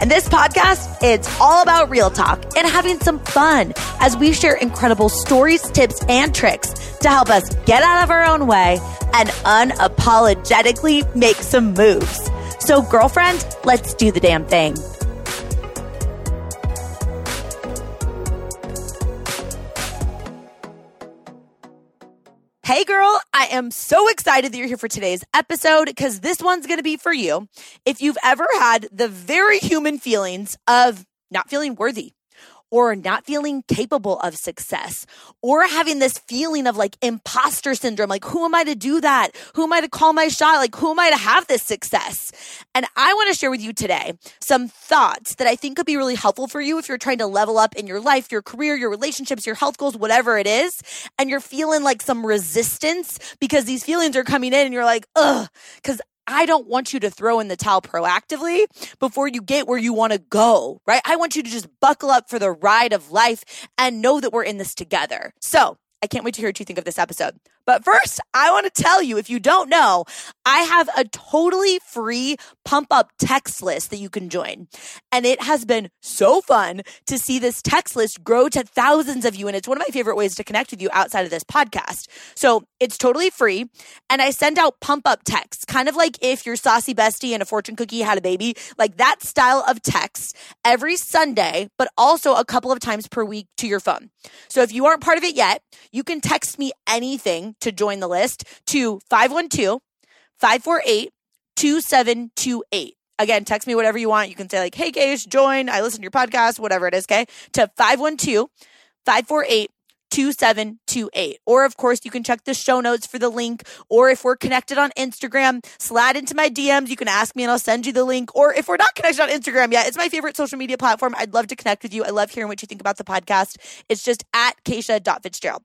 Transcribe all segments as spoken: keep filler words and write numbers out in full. And this podcast, it's all about real talk and having some fun as we share incredible stories, tips, and tricks to help us get out of our own way and unapologetically make some moves. So girlfriend, let's do the damn thing. Hey girl, I am so excited that you're here for today's episode because this one's going to be for you. If you've ever had the very human feelings of not feeling worthy or not feeling capable of success or having this feeling of like imposter syndrome, like who am I to do that? Who am I to call my shot? Like who am I to have this success? And I want to share with you today some thoughts that I think could be really helpful for you if you're trying to level up in your life, your career, your relationships, your health goals, whatever it is, and you're feeling like some resistance because these feelings are coming in and you're like, ugh, because I don't want you to throw in the towel proactively before you get where you want to go, right? I want you to just buckle up for the ride of life and know that we're in this together. So I can't wait to hear what you think of this episode. But first, I want to tell you, if you don't know, I have a totally free pump up text list that you can join. And it has been so fun to see this text list grow to thousands of you. And it's one of my favorite ways to connect with you outside of this podcast. So it's totally free. And I send out pump up texts, kind of like if your saucy bestie and a fortune cookie had a baby, like that style of text every Sunday, but also a couple of times per week to your phone. So if you aren't part of it yet, you can text me anything to join the list to five one two, five four eight, two seven two eight. Again, text me whatever you want. You can say like, hey, Keish, join. I listen to your podcast, whatever it is, okay? To five one two, five four eight, two seven two eight. Or of course, you can check the show notes for the link. Or if we're connected on Instagram, slide into my D Ms. You can ask me and I'll send you the link. Or if we're not connected on Instagram yet, it's my favorite social media platform. I'd love to connect with you. I love hearing what you think about the podcast. It's just at Keisha dot Fitzgerald.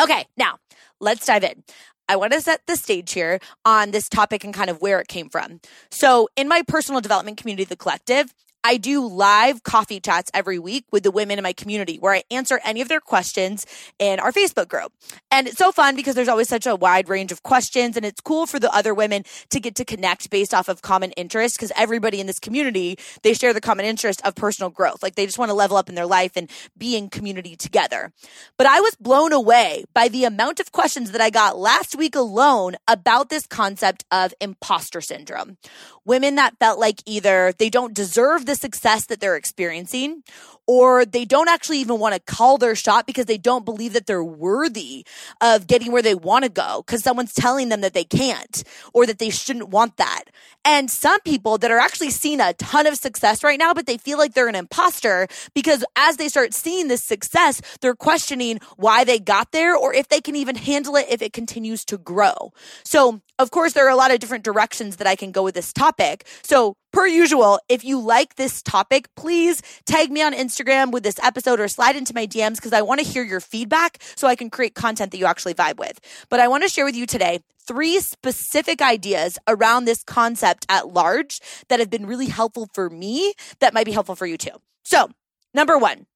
Okay, now let's dive in. I want to set the stage here on this topic and kind of where it came from. So in my personal development community, The Collective, I do live coffee chats every week with the women in my community where I answer any of their questions in our Facebook group. And it's so fun because there's always such a wide range of questions, and it's cool for the other women to get to connect based off of common interests because everybody in this community, they share the common interest of personal growth. Like they just want to level up in their life and be in community together. But I was blown away by the amount of questions that I got last week alone about this concept of imposter syndrome. Women that felt like either they don't deserve this success that they're experiencing, or they don't actually even want to call their shot because they don't believe that they're worthy of getting where they want to go because someone's telling them that they can't or that they shouldn't want that. And some people that are actually seeing a ton of success right now, but they feel like they're an imposter because as they start seeing this success, they're questioning why they got there or if they can even handle it if it continues to grow. So, of course, there are a lot of different directions that I can go with this topic. So, per usual, if you like this topic, please tag me on Instagram with this episode or slide into my D Ms because I want to hear your feedback so I can create content that you actually vibe with. But I want to share with you today three specific ideas around this concept at large that have been really helpful for me that might be helpful for you too. So, number one,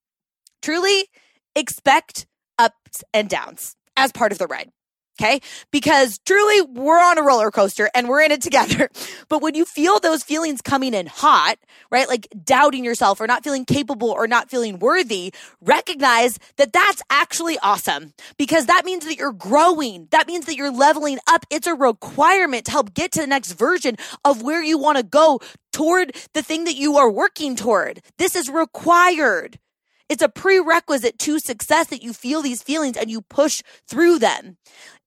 truly expect ups and downs as part of the ride. Okay? Because truly we're on a roller coaster and we're in it together. But when you feel those feelings coming in hot, right? Like doubting yourself or not feeling capable or not feeling worthy, recognize that that's actually awesome because that means that you're growing. That means that you're leveling up. It's a requirement to help get to the next version of where you want to go toward the thing that you are working toward. This is required. It's a prerequisite to success that you feel these feelings and you push through them.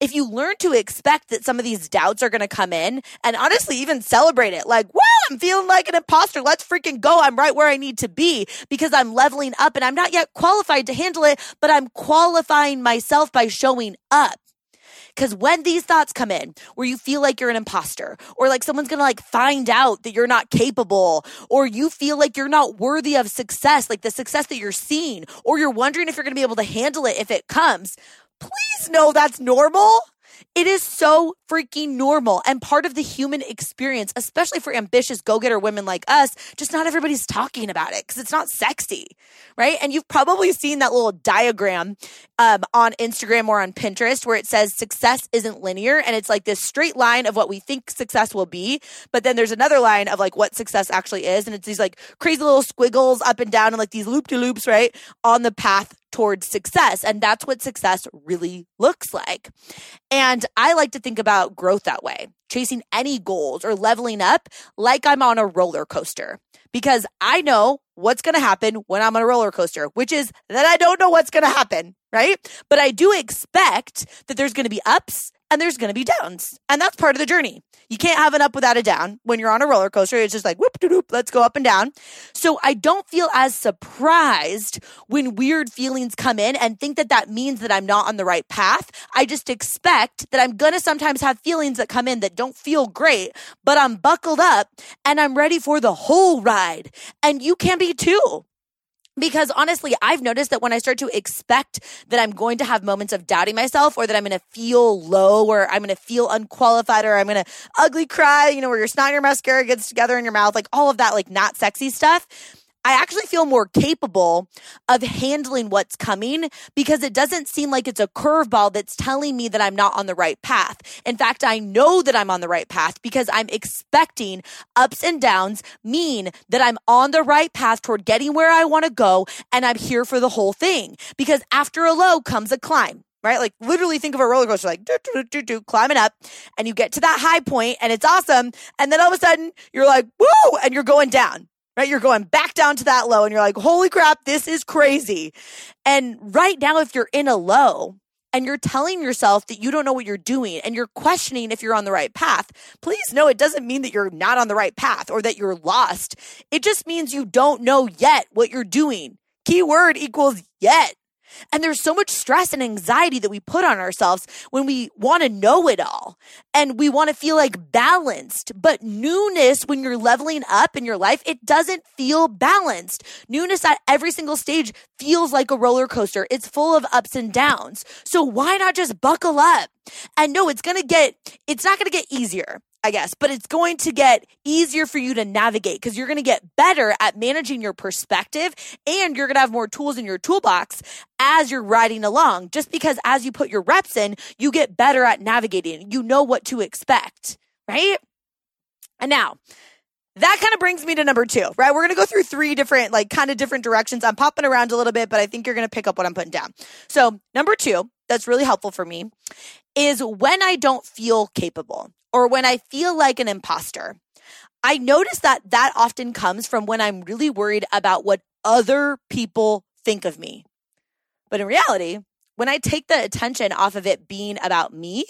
If you learn to expect that some of these doubts are going to come in and honestly even celebrate it, like, wow, I'm feeling like an imposter. Let's freaking go. I'm right where I need to be because I'm leveling up and I'm not yet qualified to handle it, but I'm qualifying myself by showing up. Because when these thoughts come in where you feel like you're an imposter or like someone's going to like find out that you're not capable or you feel like you're not worthy of success, like the success that you're seeing, or you're wondering if you're going to be able to handle it if it comes, please know that's normal. It is so freaking normal and part of the human experience, especially for ambitious go-getter women like us. Just not everybody's talking about it because it's not sexy, right? And you've probably seen that little diagram um, on Instagram or on Pinterest where it says success isn't linear, and it's like this straight line of what we think success will be, but then there's another line of like what success actually is, and it's these like crazy little squiggles up and down and like these loop-de-loops, right, on the path towards success. And that's what success really looks like. And I like to think about growth that way, chasing any goals or leveling up like I'm on a roller coaster, because I know what's going to happen when I'm on a roller coaster, which is that I don't know what's going to happen, right? But I do expect that there's going to be ups and there's going to be downs. And that's part of the journey. You can't have an up without a down. When you're on a roller coaster, it's just like, whoop, doo doop, let's go up and down. So I don't feel as surprised when weird feelings come in and think that that means that I'm not on the right path. I just expect that I'm going to sometimes have feelings that come in that don't feel great, but I'm buckled up and I'm ready for the whole ride. And you can be too. Because honestly, I've noticed that when I start to expect that I'm going to have moments of doubting myself, or that I'm going to feel low, or I'm going to feel unqualified, or I'm going to ugly cry, you know, where your snot and your mascara gets together in your mouth, like all of that, like not sexy stuff, I actually feel more capable of handling what's coming because it doesn't seem like it's a curveball that's telling me that I'm not on the right path. In fact, I know that I'm on the right path because I'm expecting ups and downs mean that I'm on the right path toward getting where I want to go, and I'm here for the whole thing, because after a low comes a climb. Right? Like literally think of a roller coaster, like do, do, do, do, climbing up, and you get to that high point and it's awesome. And then all of a sudden you're like, woo, and you're going down. Right? You're going back down to that low and you're like, holy crap, this is crazy. And right now, if you're in a low and you're telling yourself that you don't know what you're doing and you're questioning if you're on the right path, please know it doesn't mean that you're not on the right path or that you're lost. It just means you don't know yet what you're doing. Keyword equals yet. And there's so much stress and anxiety that we put on ourselves when we want to know it all. And we want to feel like balanced. But newness, when you're leveling up in your life, it doesn't feel balanced. Newness at every single stage feels like a roller coaster. It's full of ups and downs. So why not just buckle up? And no, it's going to get, it's not going to get easier, I guess, but it's going to get easier for you to navigate because you're going to get better at managing your perspective, and you're going to have more tools in your toolbox as you're riding along, just because as you put your reps in, you get better at navigating. You know what to expect, right? And now that kind of brings me to number two, right? We're going to go through three different, like kind of different directions. I'm popping around a little bit, but I think you're going to pick up what I'm putting down. So number two, that's really helpful for me, is when I don't feel capable, or when I feel like an imposter. I notice that that often comes from when I'm really worried about what other people think of me. But in reality, when I take the attention off of it being about me,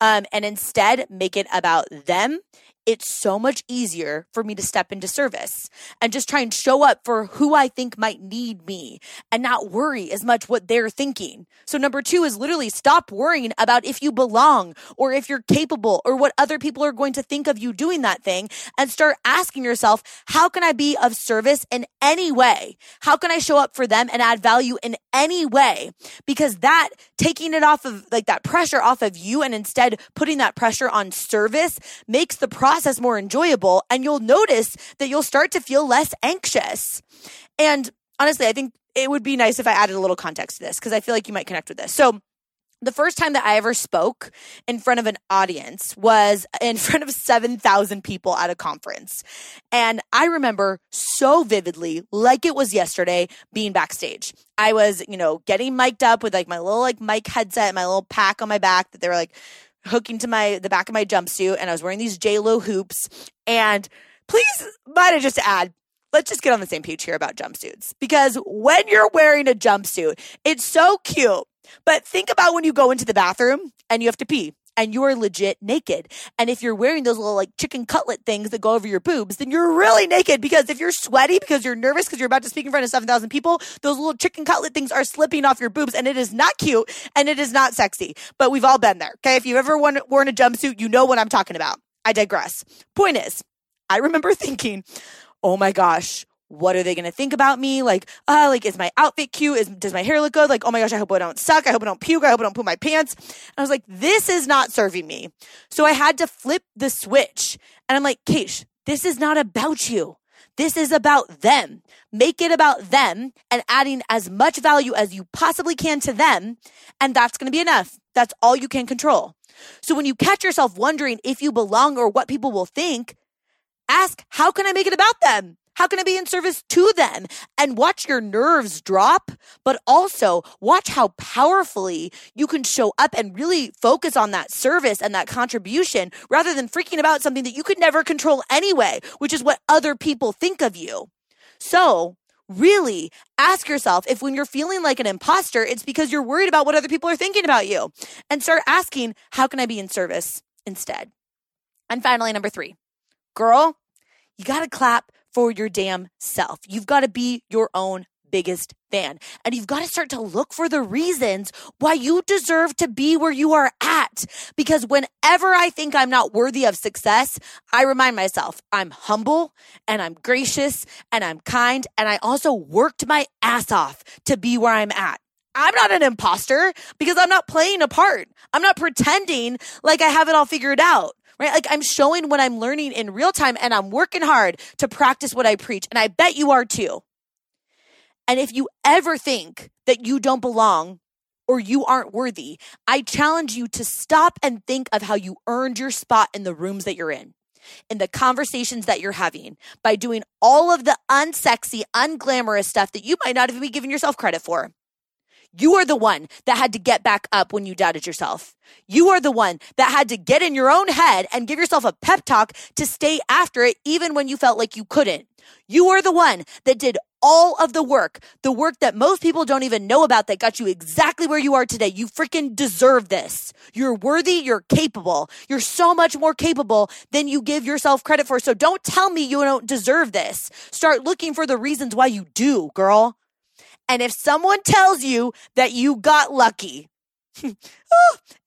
um, and instead make it about them, it's so much easier for me to step into service and just try and show up for who I think might need me and not worry as much what they're thinking. So number two is literally stop worrying about if you belong or if you're capable or what other people are going to think of you doing that thing, and start asking yourself, how can I be of service in any way? How can I show up for them and add value in any way? Because that, taking it off of like that pressure off of you and instead putting that pressure on service makes the process process more enjoyable, and you'll notice that you'll start to feel less anxious. And honestly, I think it would be nice if I added a little context to this because I feel like you might connect with this. So the first time that I ever spoke in front of an audience was in front of seven thousand people at a conference. And I remember so vividly, like it was yesterday, being backstage. I was, you know, getting mic'd up with like my little like mic headset and my little pack on my back that they were like hooking to my the back of my jumpsuit, and I was wearing these J Lo hoops. And please, might I just add, let's just get on the same page here about jumpsuits, because when you're wearing a jumpsuit, it's so cute. But think about when you go into the bathroom and you have to pee and you are legit naked. And if you're wearing those little like chicken cutlet things that go over your boobs, then you're really naked, because if you're sweaty, because you're nervous, because you're about to speak in front of seven thousand people, those little chicken cutlet things are slipping off your boobs, and it is not cute and it is not sexy. But we've all been there, okay? If you've ever worn, worn a jumpsuit, you know what I'm talking about. I digress. Point is, I remember thinking, oh my gosh, what are they going to think about me? Like, uh, like, is my outfit cute? Is, does my hair look good? Like, oh my gosh, I hope I don't suck. I hope I don't puke. I hope I don't poop my pants. And I was like, this is not serving me. So I had to flip the switch. And I'm like, Keish, this is not about you. This is about them. Make it about them and adding as much value as you possibly can to them. And that's going to be enough. That's all you can control. So when you catch yourself wondering if you belong or what people will think, ask, how can I make it about them? How can I be in service to them? And watch your nerves drop, but also watch how powerfully you can show up and really focus on that service and that contribution rather than freaking about something that you could never control anyway, which is what other people think of you. So really ask yourself if when you're feeling like an imposter, it's because you're worried about what other people are thinking about you, and start asking, how can I be in service instead? And finally, number three, girl, you got to clap for your damn self. You've got to be your own biggest fan. And you've got to start to look for the reasons why you deserve to be where you are at. Because whenever I think I'm not worthy of success, I remind myself I'm humble and I'm gracious and I'm kind. And I also worked my ass off to be where I'm at. I'm not an imposter because I'm not playing a part. I'm not pretending like I have it all figured out. Right? Like, I'm showing what I'm learning in real time, and I'm working hard to practice what I preach. And I bet you are too. And if you ever think that you don't belong or you aren't worthy, I challenge you to stop and think of how you earned your spot in the rooms that you're in, in the conversations that you're having, by doing all of the unsexy, unglamorous stuff that you might not have even given yourself credit for. You are the one that had to get back up when you doubted yourself. You are the one that had to get in your own head and give yourself a pep talk to stay after it even when you felt like you couldn't. You are the one that did all of the work, the work that most people don't even know about that got you exactly where you are today. You freaking deserve this. You're worthy. You're capable. You're so much more capable than you give yourself credit for. So don't tell me you don't deserve this. Start looking for the reasons why you do, girl. And if someone tells you that you got lucky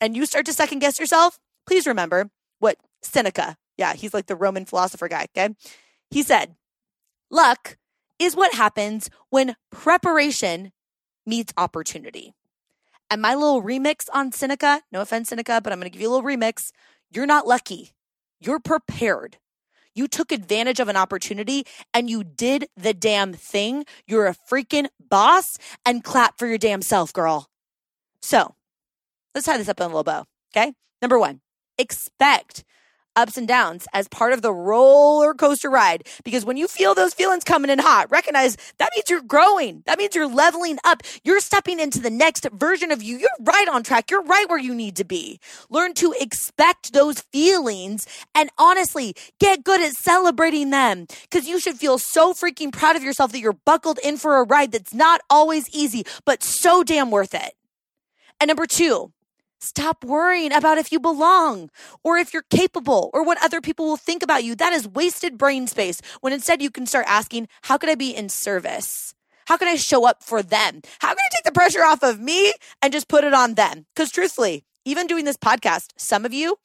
and you start to second guess yourself, please remember what Seneca, yeah, he's like the Roman philosopher guy, okay? He said, luck is what happens when preparation meets opportunity. And my little remix on Seneca, no offense, Seneca, but I'm going to give you a little remix. You're not lucky. You're prepared. You took advantage of an opportunity and you did the damn thing. You're a freaking boss, and clap for your damn self, girl. So let's tie this up in a little bow, okay? Number one, expect ups and downs as part of the roller coaster ride, because when you feel those feelings coming in hot, recognize that means you're growing. That means you're leveling up. You're stepping into the next version of you. You're right on track. You're right where you need to be. Learn to expect those feelings and honestly get good at celebrating them, because you should feel so freaking proud of yourself that you're buckled in for a ride that's not always easy, but so damn worth it. And number two, stop worrying about if you belong or if you're capable or what other people will think about you. That is wasted brain space, when instead you can start asking, how can I be in service? How can I show up for them? How can I take the pressure off of me and just put it on them? Because truthfully, even doing this podcast, some of you,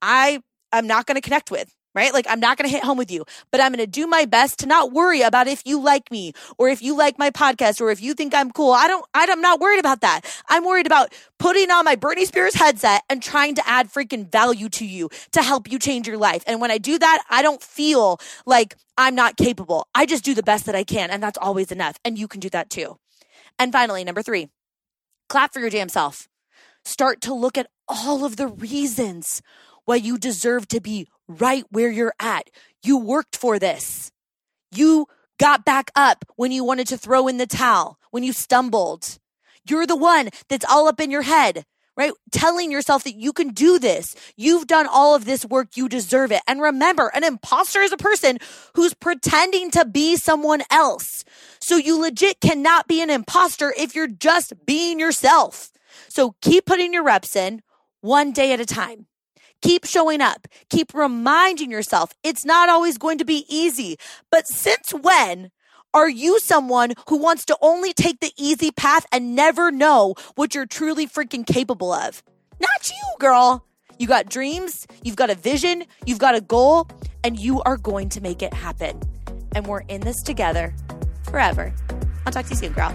I am not going to connect with. Right? Like, I'm not going to hit home with you, but I'm going to do my best to not worry about if you like me or if you like my podcast or if you think I'm cool. I don't, I'm not worried about that. I'm worried about putting on my Britney Spears headset and trying to add freaking value to you to help you change your life. And when I do that, I don't feel like I'm not capable. I just do the best that I can. And that's always enough. And you can do that too. And finally, number three, clap for your damn self. Start to look at all of the reasons why you deserve to be right where you're at. You worked for this. You got back up when you wanted to throw in the towel, when you stumbled. You're the one that's all up in your head, right? Telling yourself that you can do this. You've done all of this work. You deserve it. And remember, an imposter is a person who's pretending to be someone else. So you legit cannot be an imposter if you're just being yourself. So keep putting your reps in one day at a time. Keep showing up. Keep reminding yourself it's not always going to be easy. But since when are you someone who wants to only take the easy path and never know what you're truly freaking capable of? Not you, girl. You got dreams. You've got a vision. You've got a goal. And you are going to make it happen. and we're in this together forever. I'll talk to you soon, girl.